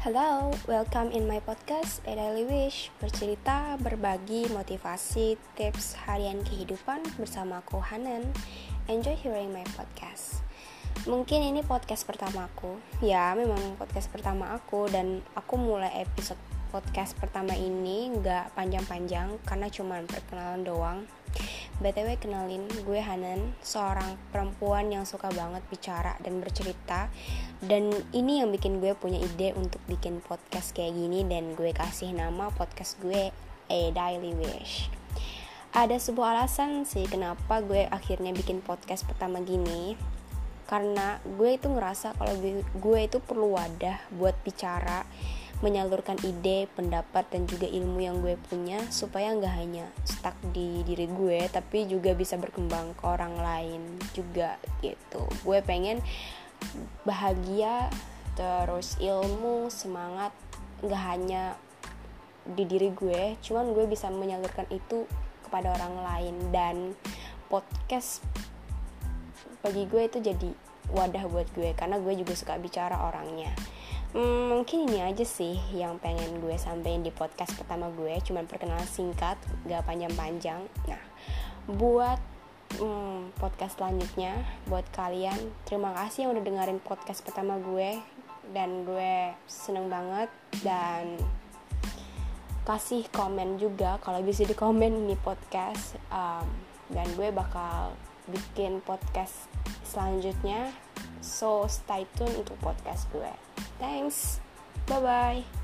Hello, welcome in my podcast A Daily Wish, bercerita, berbagi, motivasi, tips harian kehidupan bersamaku Hanan. Enjoy hearing my podcast. Mungkin ini podcast pertama aku. Ya, memang podcast pertama aku, dan aku mulai episode podcast pertama ini gak panjang-panjang karena cuma perkenalan doang. BTW, kenalin, gue Hanan, seorang perempuan yang suka banget bicara dan bercerita. Dan ini yang bikin gue punya ide untuk bikin podcast kayak gini, dan gue kasih nama podcast gue A Daily Wish. Ada sebuah alasan sih kenapa gue akhirnya bikin podcast pertama gini, karena gue itu ngerasa kalau gue itu perlu wadah buat bicara, menyalurkan ide, pendapat, dan juga ilmu yang gue punya, supaya gak hanya stuck di diri gue, tapi juga bisa berkembang ke orang lain juga gitu. Gue pengen bahagia, terus ilmu, semangat, gak hanya di diri gue, cuman gue bisa menyalurkan itu kepada orang lain. Dan podcast bagi gue itu jadi wadah buat gue, karena gue juga suka bicara orangnya. Mungkin ini aja sih yang pengen gue sampein di podcast pertama gue, cuman perkenalan singkat, gak panjang-panjang. Nah, buat podcast selanjutnya, buat kalian, terima kasih yang udah dengerin podcast pertama gue, dan gue seneng banget. Dan kasih komen juga, kalau bisa di komen nih podcast, dan gue bakal bikin podcast selanjutnya, so stay tune untuk podcast gue. Thanks. Bye-bye.